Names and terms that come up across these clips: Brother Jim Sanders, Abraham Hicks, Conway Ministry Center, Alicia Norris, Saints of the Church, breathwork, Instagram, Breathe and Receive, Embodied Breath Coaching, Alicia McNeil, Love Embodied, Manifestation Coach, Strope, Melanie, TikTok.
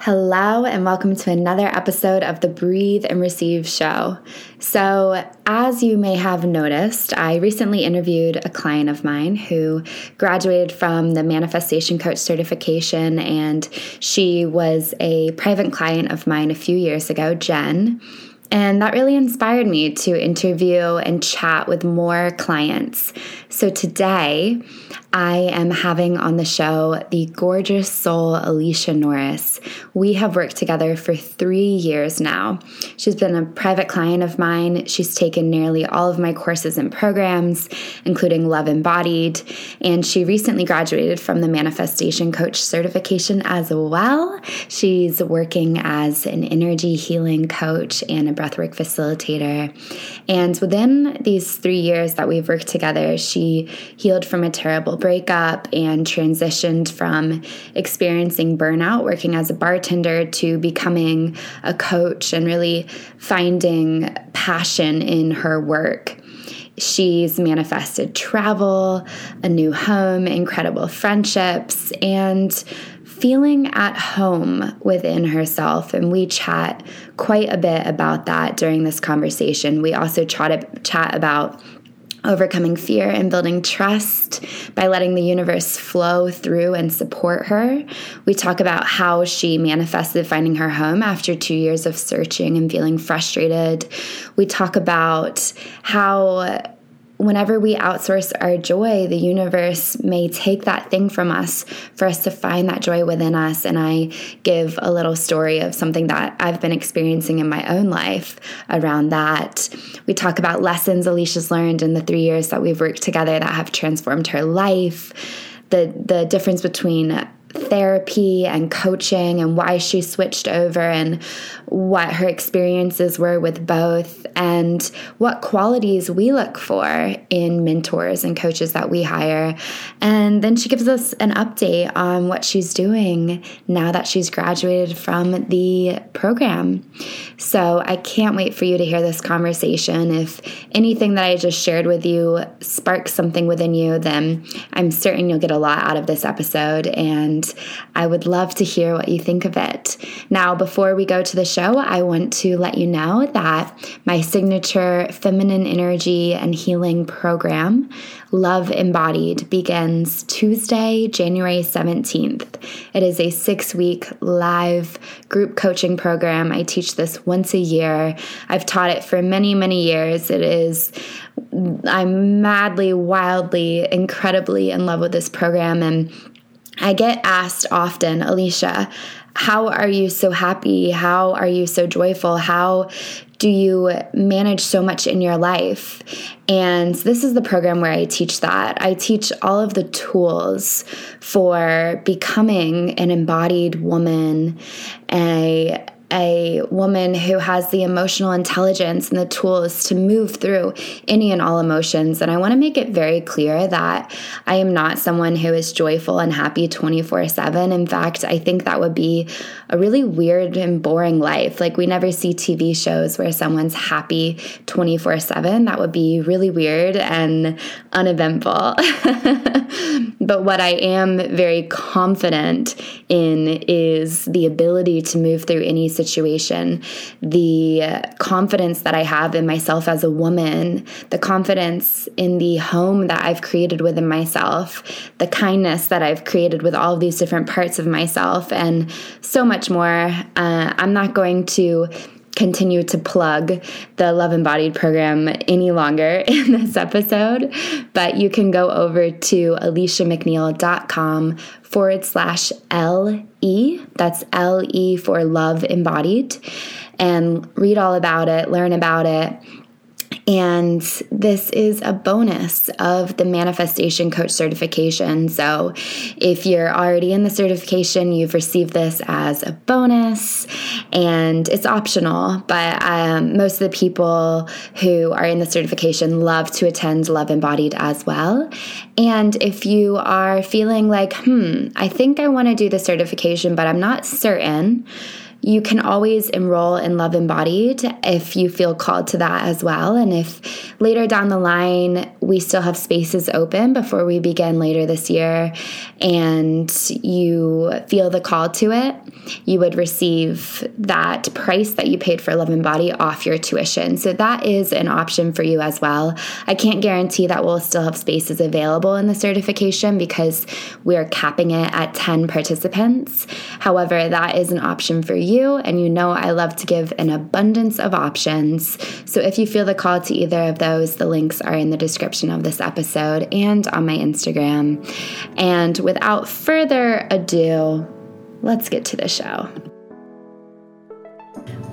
Hello, and welcome to another episode of the Breathe and Receive show. So, as you may have noticed, I recently interviewed a client of mine who graduated from the Manifestation Coach certification, and she was a private client of mine a few years ago, Jen. And that really inspired me to interview and chat with more clients. So today, I am having on the show the gorgeous soul Alicia Norris. We have worked together for 3 years now. She's been a private client of mine. She's taken nearly all of my courses and programs, including Love Embodied. And she recently graduated from the Manifestation Coach certification as well. She's working as an energy healing coach and a breathwork facilitator. And within these 3 years that we've worked together, she healed from a terrible breakup and transitioned from experiencing burnout, working as a bartender, to becoming a coach and really finding passion in her work. She's manifested travel, a new home, incredible friendships, and feeling at home within herself, and we chat quite a bit about that during this conversation. We also chat about overcoming fear and building trust by letting the universe flow through and support her. We talk about how she manifested finding her home after 2 years of searching and feeling frustrated. We talk about how whenever we outsource our joy, the universe may take that thing from us for us to find that joy within us. And I give a little story of something that I've been experiencing in my own life around that. We talk about lessons Alicia's learned in the 3 years that we've worked together that have transformed her life, the difference between therapy and coaching and why she switched over and what her experiences were with both, and what qualities we look for in mentors and coaches that we hire. And then she gives us an update on what she's doing now that she's graduated from the program. So I can't wait for you to hear this conversation. If anything that I just shared with you sparks something within you, then I'm certain you'll get a lot out of this episode, and I would love to hear what you think of it. Now, before we go to the show, I want to let you know that my signature feminine energy and healing program, Love Embodied, begins Tuesday, January 17th. It is a 6-week live group coaching program. I teach this once a year. I've taught it for many, many years. I'm madly, wildly, incredibly in love with this program, and I get asked often, Alicia, how are you so happy? How are you so joyful? How do you manage so much in your life? And this is the program where I teach that. I teach all of the tools for becoming an embodied woman, a woman who has the emotional intelligence and the tools to move through any and all emotions. And I want to make it very clear that I am not someone who is joyful and happy 24/7. In fact, I think that would be a really weird and boring life. Like, we never see TV shows where someone's happy 24/7. That would be really weird and uneventful. But what I am very confident in is the ability to move through any situation, the confidence that I have in myself as a woman, the confidence in the home that I've created within myself, the kindness that I've created with all of these different parts of myself, and so much more. I'm not going to continue to plug the Love Embodied program any longer in this episode, but you can go over to aliciamcneil.com/LE, that's LE for Love Embodied, and read all about it, learn about it. And this is a bonus of the Manifestation Coach certification. So if you're already in the certification, you've received this as a bonus, and it's optional. But most of the people who are in the certification love to attend Love Embodied as well. And if you are feeling like, I think I want to do the certification, but I'm not certain, You can always enroll in Love Embodied if you feel called to that as well. And if later down the line, we still have spaces open before we begin later this year, and you feel the call to it, you would receive that price that you paid for Love Embodied off your tuition. So that is an option for you as well. I can't guarantee that we'll still have spaces available in the certification because we are capping it at 10 participants. However, that is an option for you, and you know I love to give an abundance of options. So if you feel the call to either of those, the links are in the description of this episode and on my Instagram. And without further ado, let's get to the show.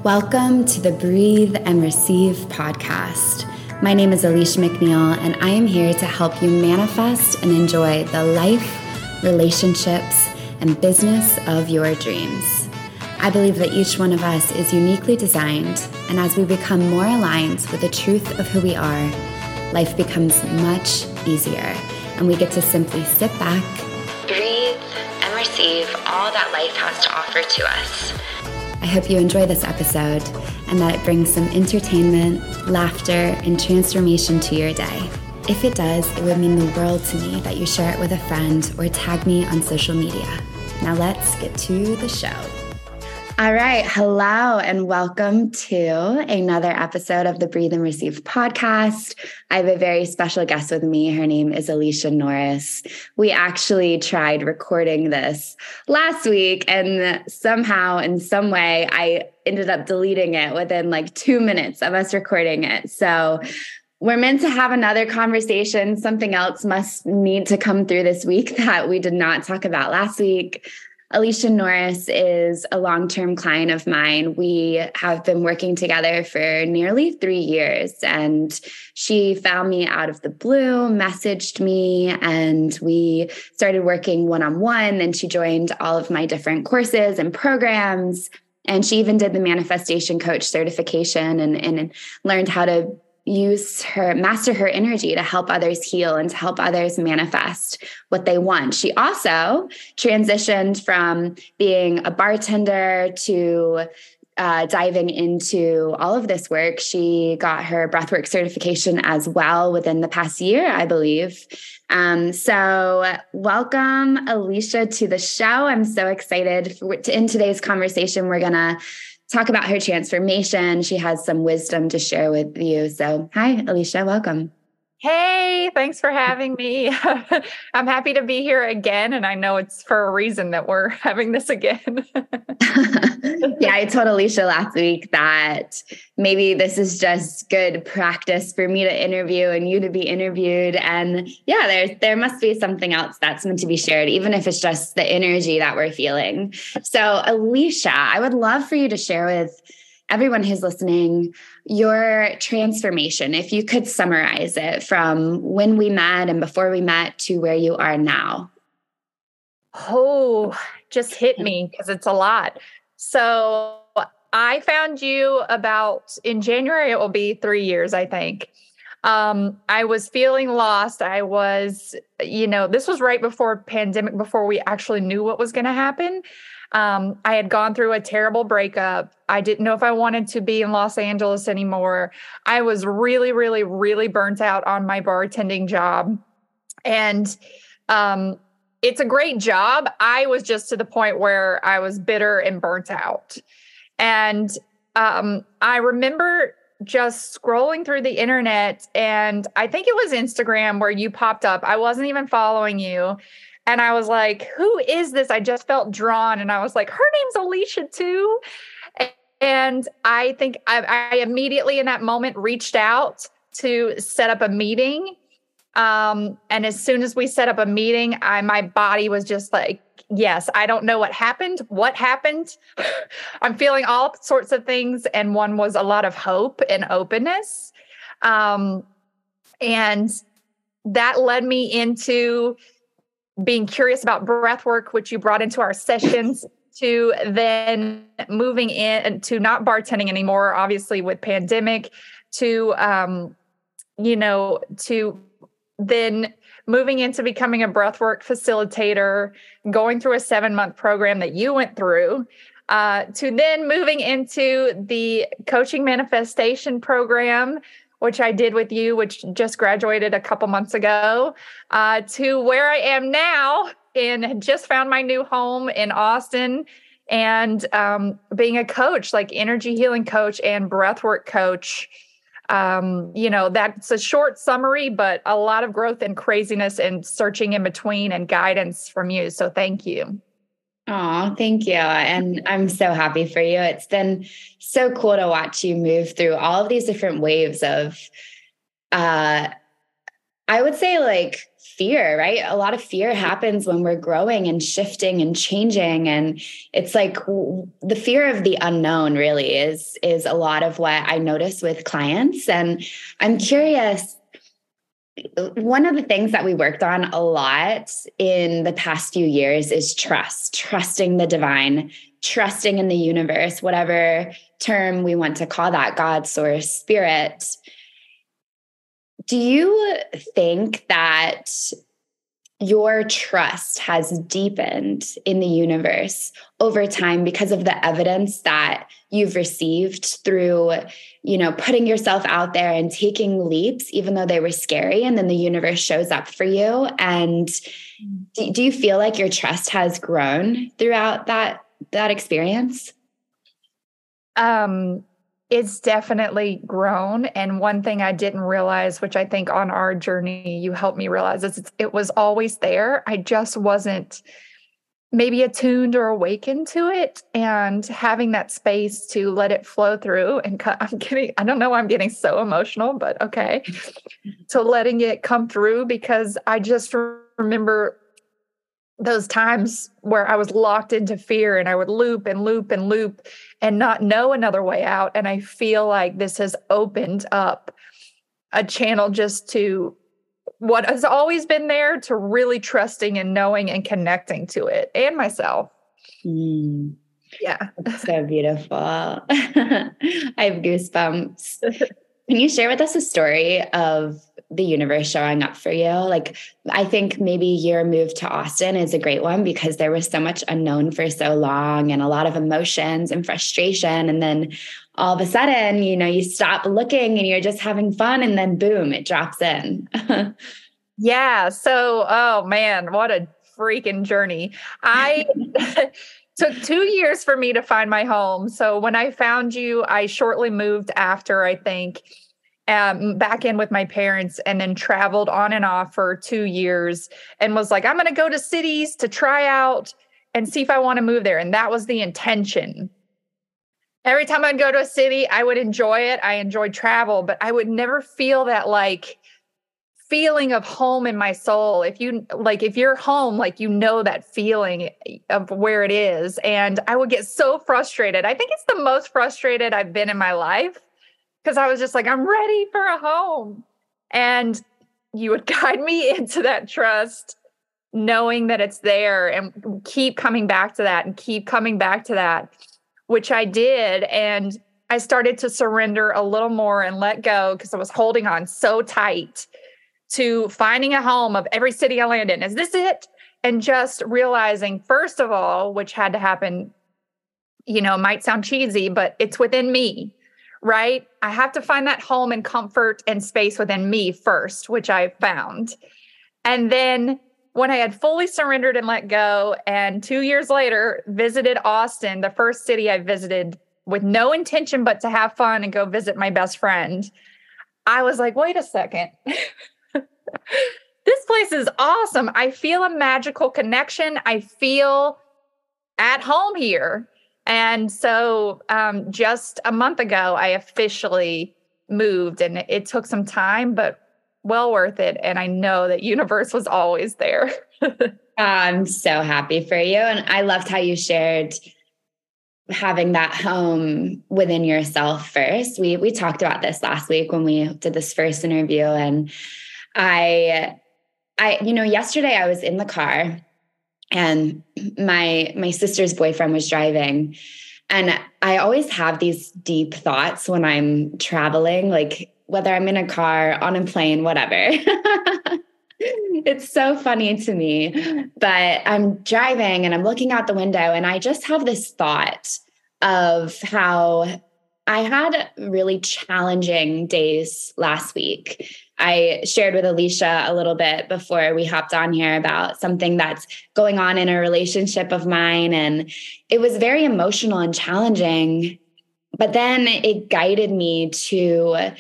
Welcome to the Breathe and Receive podcast. My name is Alicia McNeil, and I am here to help you manifest and enjoy the life, relationships, and business of your dreams. I believe that each one of us is uniquely designed, and as we become more aligned with the truth of who we are, life becomes much easier, and we get to simply sit back, breathe, and receive all that life has to offer to us. I hope you enjoy this episode and that it brings some entertainment, laughter, and transformation to your day. If it does, it would mean the world to me that you share it with a friend or tag me on social media. Now let's get to the show. All right. Hello and welcome to another episode of the Breathe and Receive podcast. I have a very special guest with me. Her name is Alicia Norris. We actually tried recording this last week, and somehow in some way I ended up deleting it within like 2 minutes of us recording it. So we're meant to have another conversation. Something else must need to come through this week that we did not talk about last week. Alicia Norris is a long-term client of mine. We have been working together for nearly 3 years, and she found me out of the blue, messaged me, and we started working one-on-one, and she joined all of my different courses and programs, and she even did the Manifestation Coach certification and learned how to master her energy to help others heal and to help others manifest what they want. She also transitioned from being a bartender to diving into all of this work. She got her breathwork certification as well within the past year, I believe. So welcome, Alicia, to the show. I'm so excited. In today's conversation, we're going to talk about her transformation. She has some wisdom to share with you. So hi, Alicia, welcome. Hey, thanks for having me. I'm happy to be here again. And I know it's for a reason that we're having this again. Yeah, I told Alicia last week that maybe this is just good practice for me to interview and you to be interviewed. And yeah, there must be something else that's meant to be shared, even if it's just the energy that we're feeling. So Alicia, I would love for you to share with everyone who's listening your transformation, if you could summarize it from when we met and before we met to where you are now. Oh, just hit me because it's a lot. So I found you in January, it will be 3 years, I think. I was feeling lost. This was right before pandemic, before we actually knew what was going to happen. I had gone through a terrible breakup. I didn't know if I wanted to be in Los Angeles anymore. I was really, really, really burnt out on my bartending job. And it's a great job. I was just to the point where I was bitter and burnt out. And I remember just scrolling through the internet, and I think it was Instagram where you popped up. I wasn't even following you. And I was like, who is this? I just felt drawn. And I was like, her name's Alicia too. And I think I immediately in that moment reached out to set up a meeting. And as soon as we set up a meeting, my body was just like, yes, I don't know what happened. I'm feeling all sorts of things. And one was a lot of hope and openness. And that led me into being curious about breath work, which you brought into our sessions, to then moving in to not bartending anymore, obviously with pandemic, to, to then moving into becoming a breath work facilitator, going through a 7-month program that you went through, to then moving into the coaching manifestation program, which I did with you, which just graduated a couple months ago, to where I am now and just found my new home in Austin, and being a coach, like energy healing coach and breathwork coach. You know, that's a short summary, but a lot of growth and craziness and searching in between and guidance from you. So thank you. Oh, thank you. And I'm so happy for you. It's been so cool to watch you move through all of these different waves of, I would say like fear, right? A lot of fear happens when we're growing and shifting and changing. And it's like the fear of the unknown really is a lot of what I notice with clients. And I'm curious, one of the things that we worked on a lot in the past few years is trust, trusting the divine, trusting in the universe, whatever term we want to call that, God, source, spirit. Do you think that your trust has deepened in the universe over time because of the evidence that you've received through, you know, putting yourself out there and taking leaps, even though they were scary, and then the universe shows up for you? And do you feel like your trust has grown throughout that experience? It's definitely grown. And one thing I didn't realize, which I think on our journey, you helped me realize, is it was always there. I just wasn't maybe attuned or awakened to it, and having that space to let it flow through and I'm getting so emotional, but okay. So letting it come through, because I just remember those times where I was locked into fear and I would loop and loop and loop and not know another way out. And I feel like this has opened up a channel just to what has always been there, to really trusting and knowing and connecting to it and myself. Mm. Yeah. That's so beautiful. I have goosebumps. Can you share with us a story of the universe showing up for you? Like, I think maybe your move to Austin is a great one, because there was so much unknown for so long and a lot of emotions and frustration. And then all of a sudden, you know, you stop looking and you're just having fun, and then boom, it drops in. Yeah. So, oh man, what a freaking journey. I took 2 years for me to find my home. So when I found you, I shortly moved after, I think, back in with my parents, and then traveled on and off for 2 years and was like, I'm going to go to cities to try out and see if I want to move there. And that was the intention. Every time I'd go to a city, I would enjoy it. I enjoyed travel, but I would never feel that like feeling of home in my soul. If you're home, like, you know, that feeling of where it is. And I would get so frustrated. I think it's the most frustrated I've been in my life, because I was just like, I'm ready for a home. And you would guide me into that trust, knowing that it's there, and keep coming back to that and keep coming back to that, which I did. And I started to surrender a little more and let go, because I was holding on so tight to finding a home of every city I land in. Is this it? And just realizing, first of all, which had to happen, you know, might sound cheesy, but it's within me. Right? I have to find that home and comfort and space within me first, which I found. And then when I had fully surrendered and let go, and 2 years later visited Austin, the first city I visited with no intention but to have fun and go visit my best friend, I was like, wait a second. This place is awesome. I feel a magical connection. I feel at home here. And so just a month ago, I officially moved, and it took some time, but well worth it. And I know that universe was always there. I'm so happy for you. And I loved how you shared having that home within yourself first. We talked about this last week when we did this first interview. And I you know, yesterday I was in the car, and my sister's boyfriend was driving, and I always have these deep thoughts when I'm traveling, like whether I'm in a car, on a plane, whatever. It's so funny to me, but I'm driving and I'm looking out the window and I just have this thought of how I had really challenging days last week. I shared with Alicia a little bit before we hopped on here about something that's going on in a relationship of mine. And it was very emotional and challenging, but then it guided me to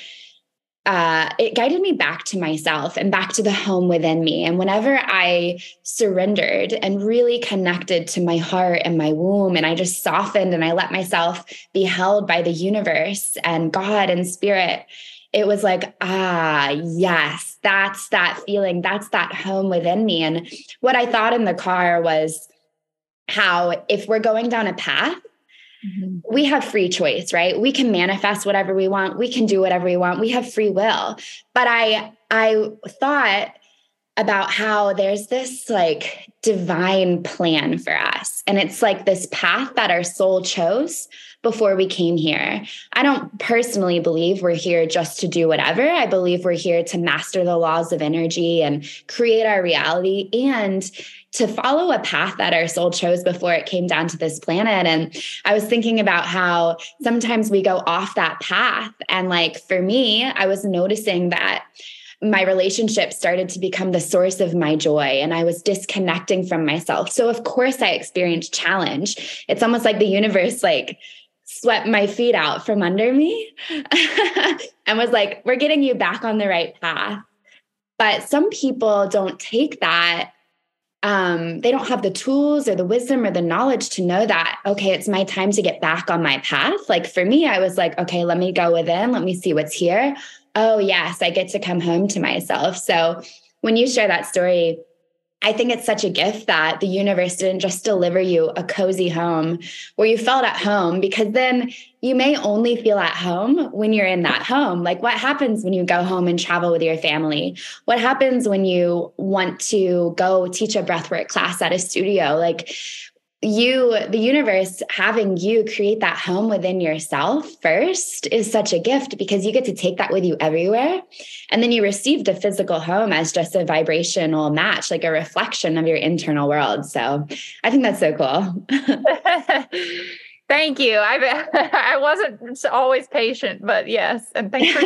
it guided me back to myself and back to the home within me. And whenever I surrendered and really connected to my heart and my womb, and I just softened and I let myself be held by the universe and God and spirit, it was like, ah, yes, that's that feeling. That's that home within me. And what I thought in the car was how if we're going down a path, we have free choice, right? We can manifest whatever we want. We can do whatever we want. We have free will. But I thought about how there's this like divine plan for us. And it's like this path that our soul chose before we came here. I don't personally believe we're here just to do whatever. I believe we're here to master the laws of energy and create our reality and to follow a path that our soul chose before it came down to this planet. And I was thinking about how sometimes we go off that path. And like, for me, I was noticing that my relationship started to become the source of my joy and I was disconnecting from myself. So of course I experienced challenge. It's almost like the universe, like, swept my feet out from under me and was like, we're getting you back on the right path. But some people don't take that. They don't have the tools or the wisdom or the knowledge to know that, okay, it's my time to get back on my path. Like for me, I was like, okay, let me go within. Let me see what's here. Oh yes, I get to come home to myself. So when you share that story, I think it's such a gift that the universe didn't just deliver you a cozy home where you felt at home, because then you may only feel at home when you're in that home. Like what happens when you go home and travel with your family? What happens when you want to go teach a breathwork class at a studio? Like you, the universe having you create that home within yourself first is such a gift because you get to take that with you everywhere. And then you receive the physical home as just a vibrational match, like a reflection of your internal world. So I think that's so cool. Thank you. I wasn't always patient, but yes. And thanks for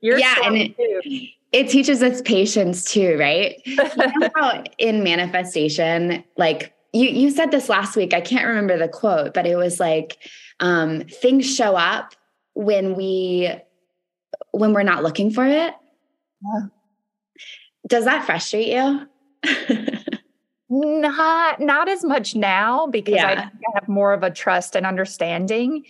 your story too. It teaches us patience too, right? You know how in manifestation, like, You said this last week, I can't remember the quote, but it was like, things show up when we're not looking for it. Yeah. Does that frustrate you? Not as much now because I have more of a trust and understanding.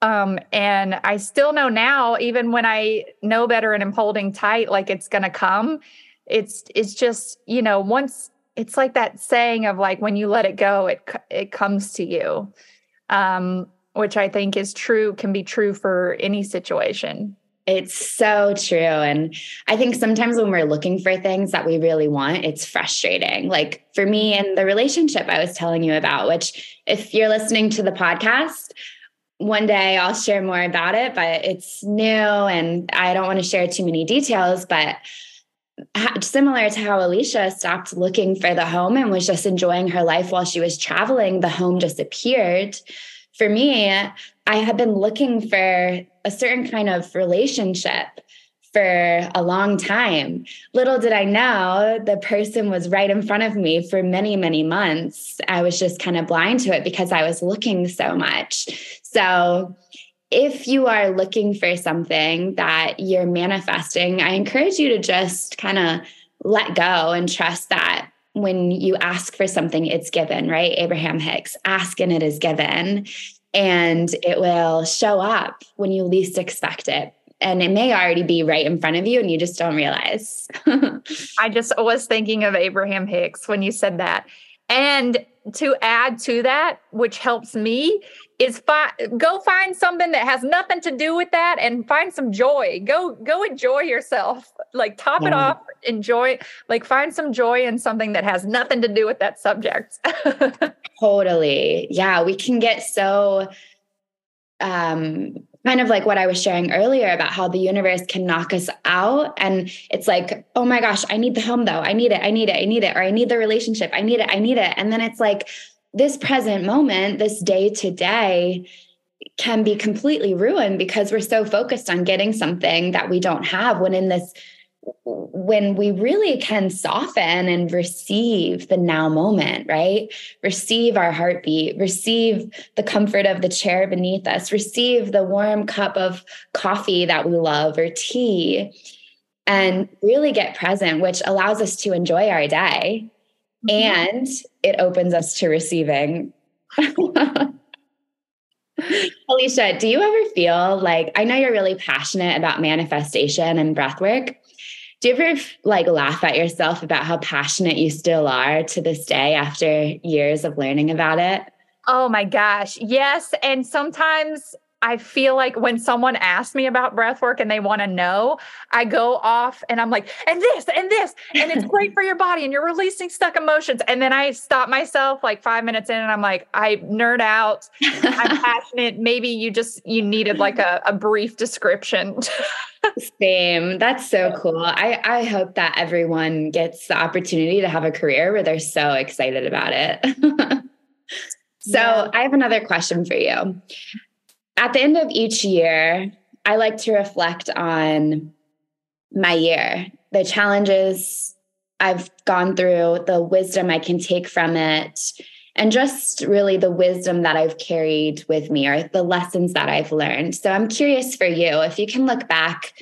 And I still know now, even when I know better and I'm holding tight, like it's going to come, it's just, you know, once. It's like that saying of like, when you let it go, it comes to you, which I think is true, can be true for any situation. It's so true. And I think sometimes when we're looking for things that we really want, it's frustrating. Like for me and the relationship I was telling you about, which if you're listening to the podcast, one day I'll share more about it, but it's new and I don't want to share too many details, but similar to how Alicia stopped looking for the home and was just enjoying her life while she was traveling, the home disappeared. For me, I had been looking for a certain kind of relationship for a long time. Little did I know the person was right in front of me for many, many months. I was just kind of blind to it because I was looking so much. So if you are looking for something that you're manifesting, I encourage you to just kind of let go and trust that when you ask for something, it's given, right? Abraham Hicks, ask and it is given, and it will show up when you least expect it. And it may already be right in front of you and you just don't realize. I just was thinking of Abraham Hicks when you said that. And to add to that, which helps me, is go find something that has nothing to do with that and find some joy. Go enjoy yourself. Like top it off, enjoy, like find some joy in something that has nothing to do with that subject. Totally. Yeah. We can get so kind of like what I was sharing earlier about how the universe can knock us out. And it's like, oh my gosh, I need the home though. I need it. Or I need the relationship. I need it. And then it's like this present moment, this day to day can be completely ruined because we're so focused on getting something that we don't have, when we really can soften and receive the now moment, right? Receive our heartbeat, receive the comfort of the chair beneath us, receive the warm cup of coffee that we love or tea, and really get present, which allows us to enjoy our day. Mm-hmm. And it opens us to receiving. Alicia, do you ever feel like, I know you're really passionate about manifestation and breathwork. Do you ever like laugh at yourself about how passionate you still are to this day after years of learning about it? Oh my gosh. Yes. And sometimes I feel like when someone asks me about breathwork and they want to know, I go off and I'm like, and this, and it's great for your body and you're releasing stuck emotions. And then I stop myself like 5 minutes in and I'm like, I nerd out. I'm passionate. Maybe you needed like a brief description. Same. That's so cool. I hope that everyone gets the opportunity to have a career where they're so excited about it. So yeah. I have another question for you. At the end of each year, I like to reflect on my year, the challenges I've gone through, the wisdom I can take from it, and just really the wisdom that I've carried with me or the lessons that I've learned. So I'm curious for you, if you can look back,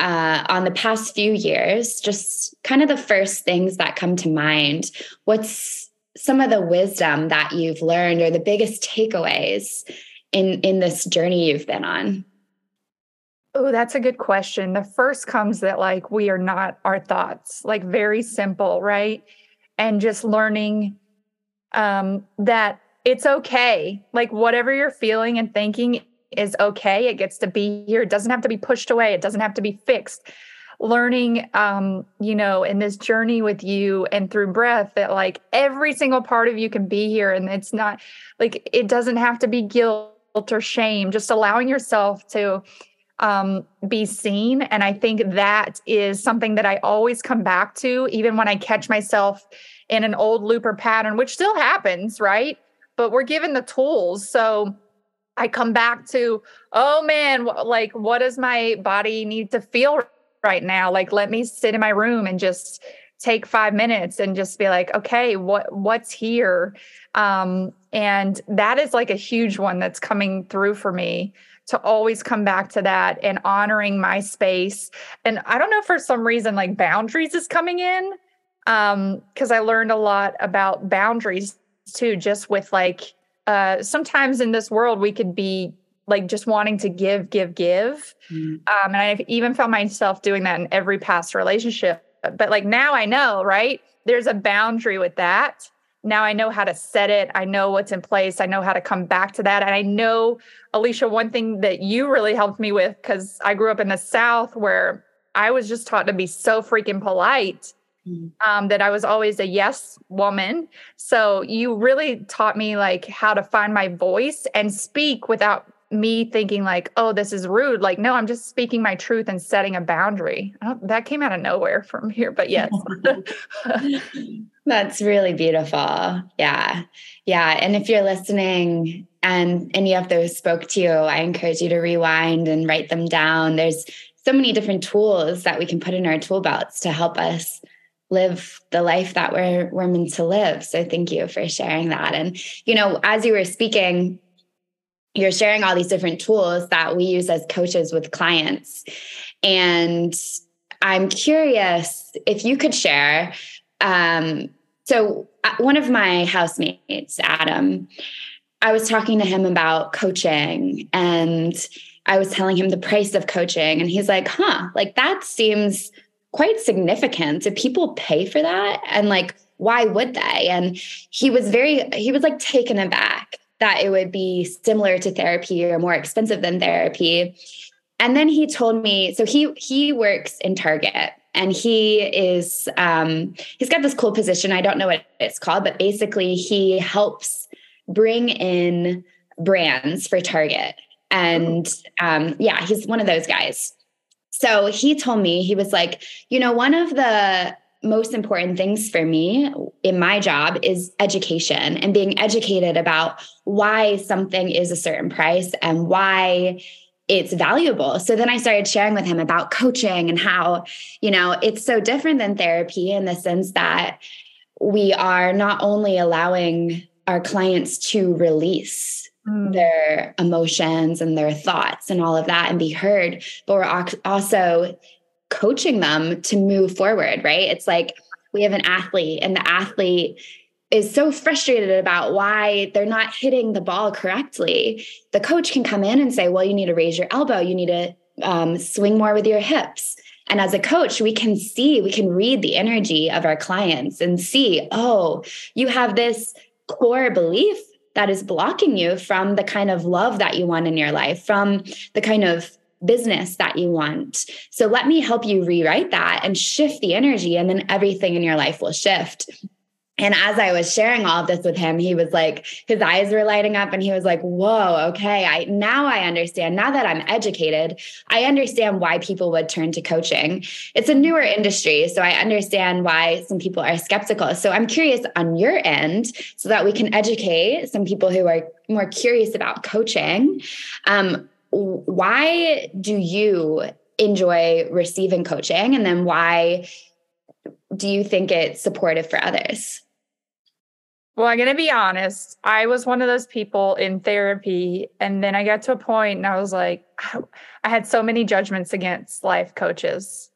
on the past few years, just kind of the first things that come to mind, what's some of the wisdom that you've learned or the biggest takeaways in this journey you've been on? Oh, that's a good question. The first comes that like, we are not our thoughts, like very simple, right? And just learning that it's okay. Like whatever you're feeling and thinking is okay. It gets to be here. It doesn't have to be pushed away. It doesn't have to be fixed. Learning, in this journey with you and through breath that like every single part of you can be here. And it's not like, it doesn't have to be guilt or shame, just allowing yourself to be seen. And I think that is something that I always come back to, even when I catch myself in an old loop or pattern, which still happens, right? But we're given the tools. So I come back to, oh man, like what does my body need to feel right now? Like, let me sit in my room and just take 5 minutes and just be like, okay, what's here? And that is like a huge one that's coming through for me to always come back to that and honoring my space. And I don't know, for some reason, like boundaries is coming in. Cause I learned a lot about boundaries too, just with like, sometimes in this world we could be like just wanting to give. And I've even found myself doing that in every past relationship. But like now I know, right? There's a boundary with that. Now I know how to set it. I know what's in place. I know how to come back to that. And I know, Alicia, one thing that you really helped me with, because I grew up in the South where I was just taught to be so freaking polite that I was always a yes woman. So you really taught me like how to find my voice and speak without me thinking like, oh, this is rude. Like, no, I'm just speaking my truth and setting a boundary. That came out of nowhere from here, but yes. That's really beautiful. Yeah. Yeah. And if you're listening and any of those spoke to you, I encourage you to rewind and write them down. There's so many different tools that we can put in our tool belts to help us live the life that we're meant to live. So thank you for sharing that. And, as you were speaking, you're sharing all these different tools that we use as coaches with clients. And I'm curious if you could share. So one of my housemates, Adam, I was talking to him about coaching and I was telling him the price of coaching. And he's like, like that seems quite significant. Do people pay for that? And like, why would they? And he was like taken aback that it would be similar to therapy or more expensive than therapy. And then he told me, so he works in Target and he is, he's got this cool position. I don't know what it's called, but basically he helps bring in brands for Target. And yeah, he's one of those guys. So he told me, he was like, you know, one of the most important things for me in my job is education and being educated about why something is a certain price and why it's valuable. So then I started sharing with him about coaching and how, you know, it's so different than therapy in the sense that we are not only allowing our clients to release their emotions and their thoughts and all of that and be heard, but we're also coaching them to move forward, right? It's like we have an athlete and the athlete is so frustrated about why they're not hitting the ball correctly. The coach can come in and say, well, you need to raise your elbow. You need to swing more with your hips. And as a coach, we can see, we can read the energy of our clients and see, oh, you have this core belief that is blocking you from the kind of love that you want in your life, from the kind of business that you want. So let me help you rewrite that and shift the energy, and then everything in your life will shift. And as I was sharing all of this with him, he was like, his eyes were lighting up and he was like, whoa, okay. Now I understand. Now that I'm educated, I understand why people would turn to coaching. It's a newer industry, so I understand why some people are skeptical. So I'm curious on your end so that we can educate some people who are more curious about coaching. Why do you enjoy receiving coaching? And then why do you think it's supportive for others? Well, I'm going to be honest. I was one of those people in therapy. And then I got to a point and I was like, I had so many judgments against life coaches.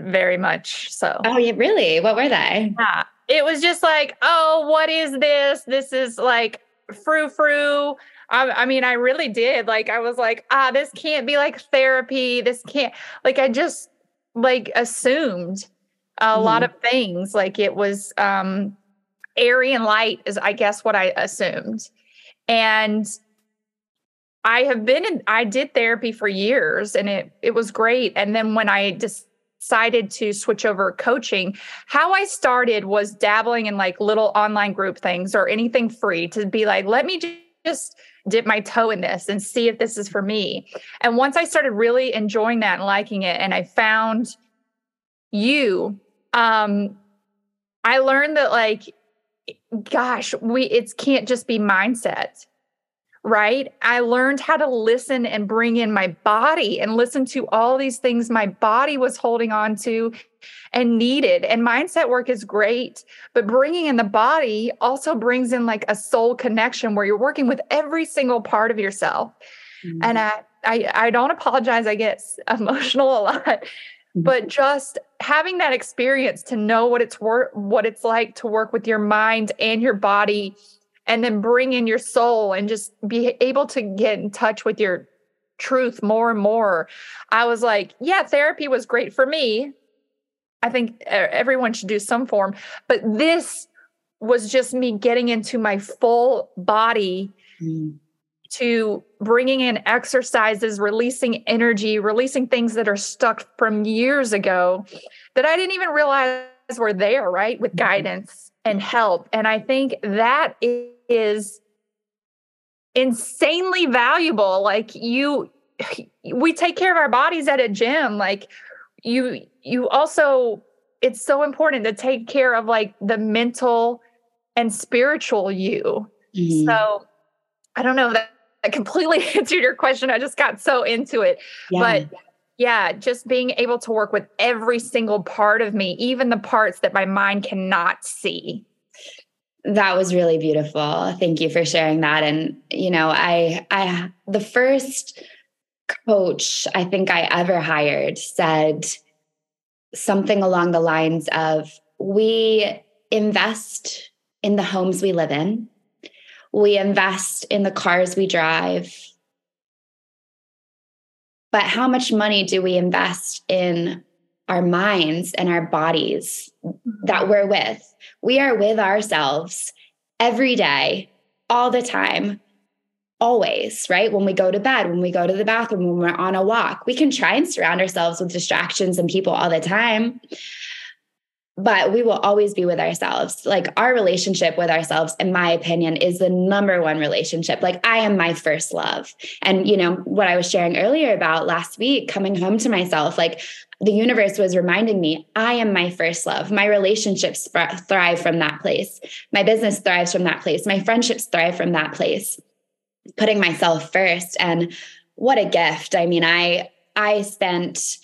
Very much so. Oh, yeah, really? What were they? Yeah. It was just like, oh, what is this? This is like frou-frou. I mean, I really did. Like, I was like, this can't be like therapy. This can't, like, I just like assumed a lot of things. Like it was airy and light is, I guess, what I assumed. And I have been I did therapy for years and it was great. And then when I decided to switch over coaching, how I started was dabbling in like little online group things or anything free to be like, let me just dip my toe in this and see if this is for me. And once I started really enjoying that and liking it, and I found you, I learned that, like, gosh, it can't just be mindset, right? I learned how to listen and bring in my body and listen to all these things my body was holding on to and needed. And mindset work is great, but bringing in the body also brings in like a soul connection where you're working with every single part of yourself. Mm-hmm. And I don't apologize. I get emotional a lot. But just having that experience to know what it's like to work with your mind and your body, and then bring in your soul and just be able to get in touch with your truth more and more. I was like, yeah, therapy was great for me. I think everyone should do some form, but this was just me getting into my full body to bringing in exercises, releasing energy, releasing things that are stuck from years ago that I didn't even realize were there, right? With guidance and help. And I think that is insanely valuable. Like we take care of our bodies at a gym. Like you also, it's so important to take care of like the mental and spiritual you. Mm-hmm. So I don't know that I completely answered your question. I just got so into it. Yeah. But yeah, just being able to work with every single part of me, even the parts that my mind cannot see. That was really beautiful. Thank you for sharing that. And, you know, I the first coach I think I ever hired said something along the lines of, we invest in the homes we live in. We invest in the cars we drive. But how much money do we invest in our minds and our bodies that we're with? We are with ourselves every day, all the time, always, right? When we go to bed, when we go to the bathroom, when we're on a walk, we can try and surround ourselves with distractions and people all the time. But we will always be with ourselves. Like, our relationship with ourselves, in my opinion, is the number one relationship. Like, I am my first love. And, you know, what I was sharing earlier about last week, coming home to myself, like, the universe was reminding me, I am my first love. My relationships thrive from that place. My business thrives from that place. My friendships thrive from that place. Putting myself first. And what a gift. I mean, I spent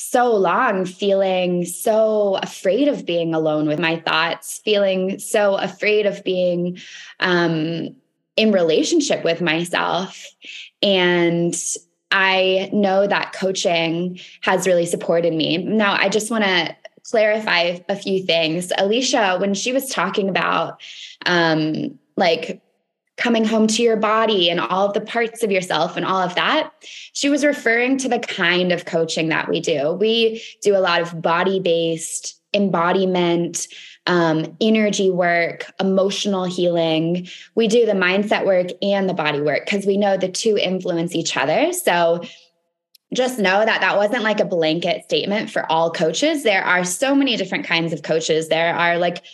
so long feeling so afraid of being alone with my thoughts, feeling so afraid of being in relationship with myself. And I know that coaching has really supported me. Now, I just want to clarify a few things. Alicia, when she was talking about like coming home to your body and all of the parts of yourself and all of that, she was referring to the kind of coaching that we do. We do a lot of body-based embodiment, energy work, emotional healing. We do the mindset work and the body work because we know the two influence each other. So just know that that wasn't like a blanket statement for all coaches. There are so many different kinds of coaches. There are like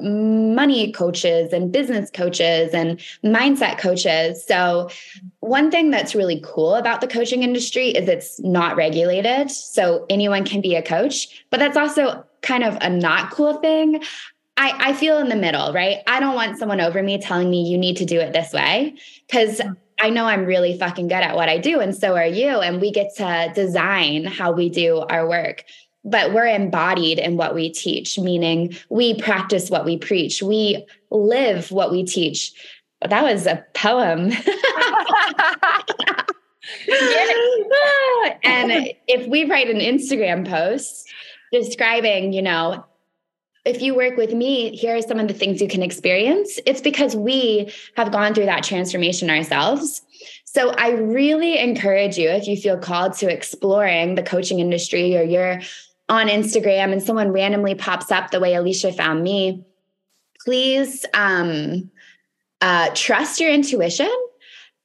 money coaches and business coaches and mindset coaches. So one thing that's really cool about the coaching industry is it's not regulated. So anyone can be a coach, but that's also kind of a not cool thing. I feel in the middle, right? I don't want someone over me telling me you need to do it this way, because I know I'm really fucking good at what I do. And so are you. And we get to design how we do our work. But we're embodied in what we teach, meaning we practice what we preach. We live what we teach. Well, that was a poem. And if we write an Instagram post describing, you know, if you work with me, here are some of the things you can experience, it's because we have gone through that transformation ourselves. So I really encourage you, if you feel called to exploring the coaching industry, or you're on Instagram and someone randomly pops up the way Alicia found me, please trust your intuition,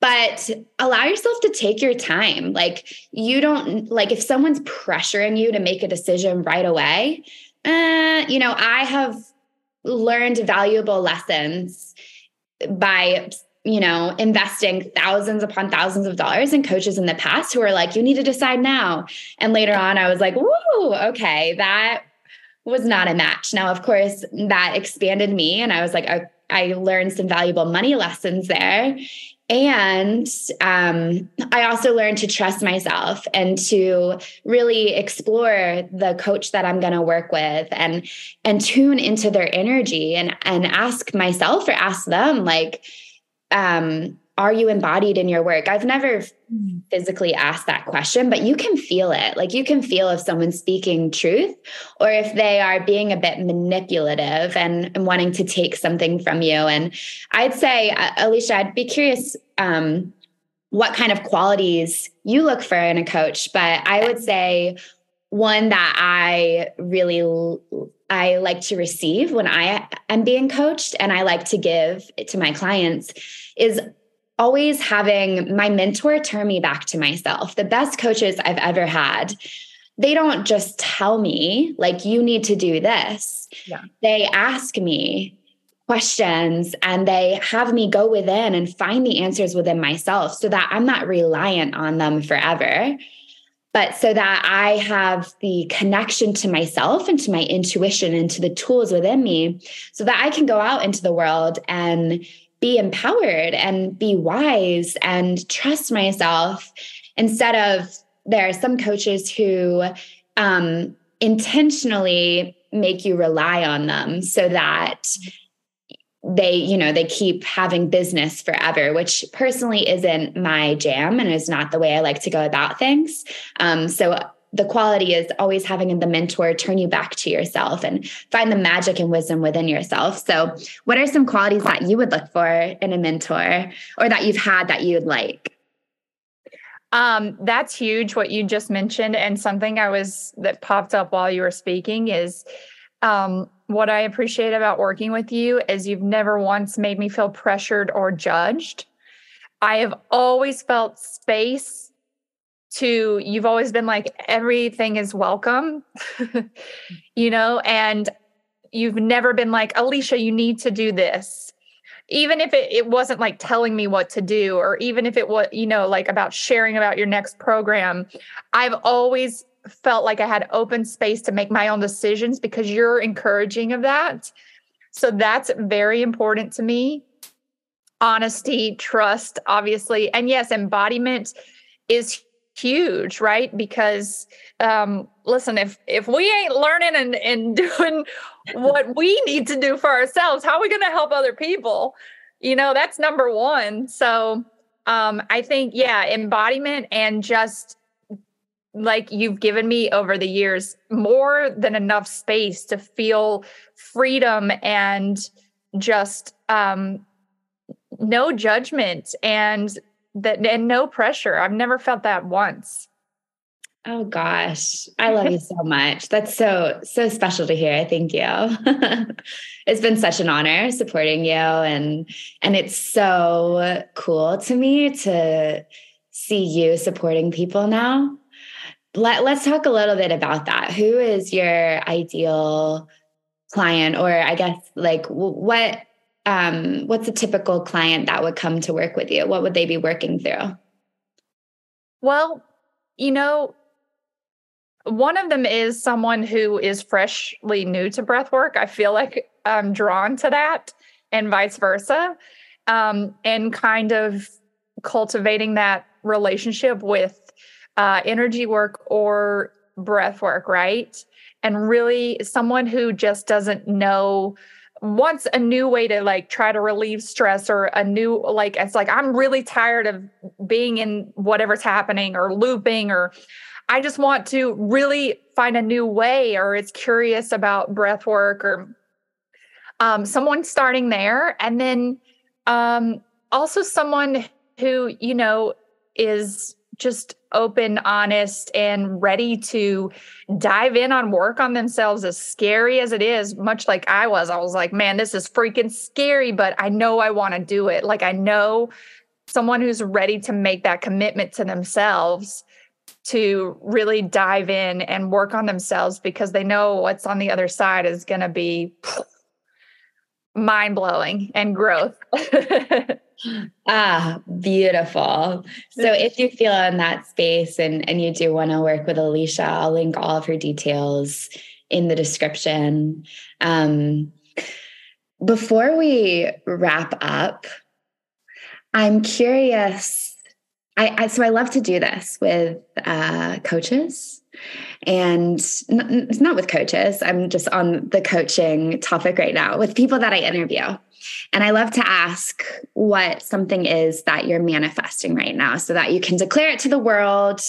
but allow yourself to take your time. Like, you don't, like, if someone's pressuring you to make a decision right away, you know, I have learned valuable lessons by, you know, investing thousands upon thousands of dollars in coaches in the past who are like, you need to decide now. And later on, I was like, whoa, okay, that was not a match. Now, of course, that expanded me. And I was like, I learned some valuable money lessons there. And I also learned to trust myself and to really explore the coach that I'm going to work with, and tune into their energy, and ask myself or ask them, like, are you embodied in your work? I've never physically asked that question, but you can feel it. Like, you can feel if someone's speaking truth or if they are being a bit manipulative and wanting to take something from you. And I'd say, Alicia, I'd be curious what kind of qualities you look for in a coach, but I would say one that I really I like to receive when I am being coached, and I like to give it to my clients, is always having my mentor turn me back to myself. The best coaches I've ever had, they don't just tell me, like, you need to do this. Yeah. They ask me questions, and they have me go within and find the answers within myself, so that I'm not reliant on them forever, but so that I have the connection to myself and to my intuition and to the tools within me, so that I can go out into the world and be empowered and be wise and trust myself, instead of, there are some coaches who intentionally make you rely on them so that they, you know, they keep having business forever, which personally isn't my jam and is not the way I like to go about things. So the quality is always having the mentor turn you back to yourself and find the magic and wisdom within yourself. So what are some qualities that you would look for in a mentor, or that you've had that you'd like? That's huge, what you just mentioned. And something that popped up while you were speaking is, what I appreciate about working with you is you've never once made me feel pressured or judged. I have always felt space to, you've always been like, everything is welcome, you know, and you've never been like, Alicia, you need to do this. Even if it wasn't like telling me what to do, or even if it was, you know, like about sharing about your next program, I've always felt like I had open space to make my own decisions because you're encouraging of that. So that's very important to me. Honesty, trust, obviously. And yes, embodiment is huge, right? Because listen, if we ain't learning and doing what we need to do for ourselves, how are we going to help other people? You know, that's number one. So I think, yeah, embodiment, and just like you've given me over the years more than enough space to feel freedom and just no judgment and no pressure. I've never felt that once. Oh gosh, I love you so much. That's so special to hear. Thank you. It's been such an honor supporting you, and it's so cool to me to see you supporting people now. Let's talk a little bit about that. Who is your ideal client, or I guess like what's a typical client that would come to work with you? What would they be working through? Well, you know, one of them is someone who is freshly new to breathwork. I feel like I'm drawn to that, and vice versa, and kind of cultivating that relationship with energy work or breath work, right? And really someone who just doesn't know, wants a new way to like try to relieve stress, or a new, like, it's like, I'm really tired of being in whatever's happening or looping, or I just want to really find a new way, or it's curious about breath work, or someone starting there. And then also someone who, you know, is just open, honest, and ready to dive in on work on themselves, as scary as it is, much like I was like, man, this is freaking scary, but I know I want to do it. Like, I know someone who's ready to make that commitment to themselves to really dive in and work on themselves, because they know what's on the other side is going to be mind-blowing and growth. Ah, beautiful. So if you feel in that space and you do want to work with Alicia, I'll link all of her details in the description. Before we wrap up, I'm curious. I love to do this with coaches. And it's not with coaches. I'm just on the coaching topic right now with people that I interview. And I love to ask what something is that you're manifesting right now so that you can declare it to the world,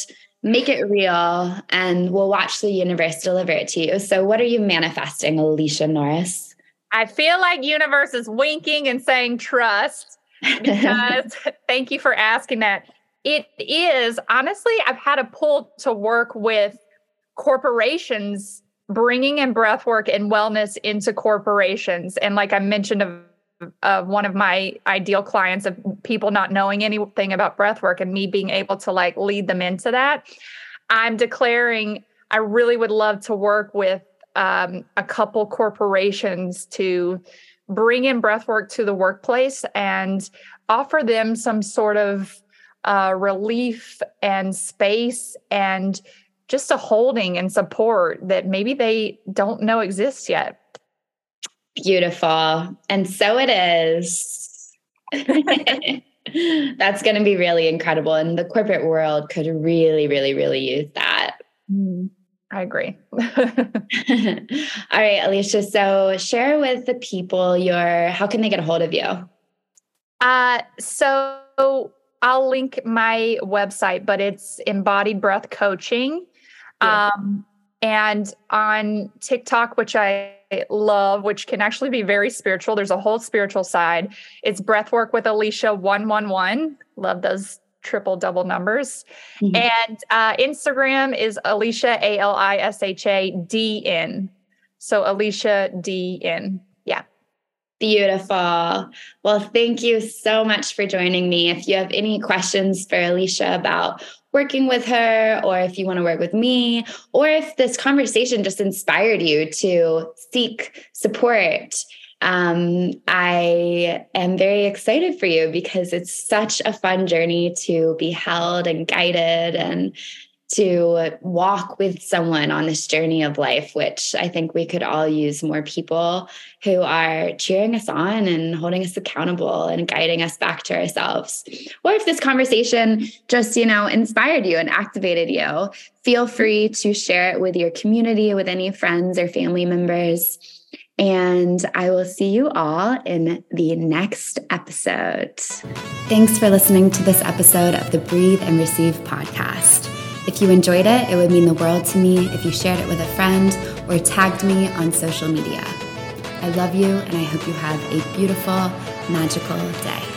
make it real, and we'll watch the universe deliver it to you. So what are you manifesting, Alicia Norris? I feel like universe is winking and saying trust, because thank you for asking that. It is, honestly, I've had a pull to work with corporations, bringing in breathwork and wellness into corporations. And like I mentioned of one of my ideal clients, of people not knowing anything about breathwork and me being able to like lead them into that. I'm declaring I really would love to work with a couple corporations to bring in breathwork to the workplace and offer them some sort of relief and space and just a holding and support that maybe they don't know exists yet. Beautiful. And so it is. That's going to be really incredible. And the corporate world could really, really, really use that. I agree. All right, Alicia. So share with the people how can they get a hold of you? So I'll link my website, but it's Embodied Breath Coaching. Yeah. And on TikTok, which I love, which can actually be very spiritual. There's a whole spiritual side. It's Breathwork with Alicia 111. Love those triple double numbers. Mm-hmm. And Instagram is Alicia, ALISHADN. So Alicia DN. Yeah. Beautiful. Well, thank you so much for joining me. If you have any questions for Alicia about working with her, or if you want to work with me, or if this conversation just inspired you to seek support, I am very excited for you, because it's such a fun journey to be held and guided and to walk with someone on this journey of life, which I think we could all use more people who are cheering us on and holding us accountable and guiding us back to ourselves. Or if this conversation just, inspired you and activated you, feel free to share it with your community, with any friends or family members. And I will see you all in the next episode. Thanks for listening to this episode of the Breathe and Receive podcast. If you enjoyed it, it would mean the world to me if you shared it with a friend or tagged me on social media. I love you, and I hope you have a beautiful, magical day.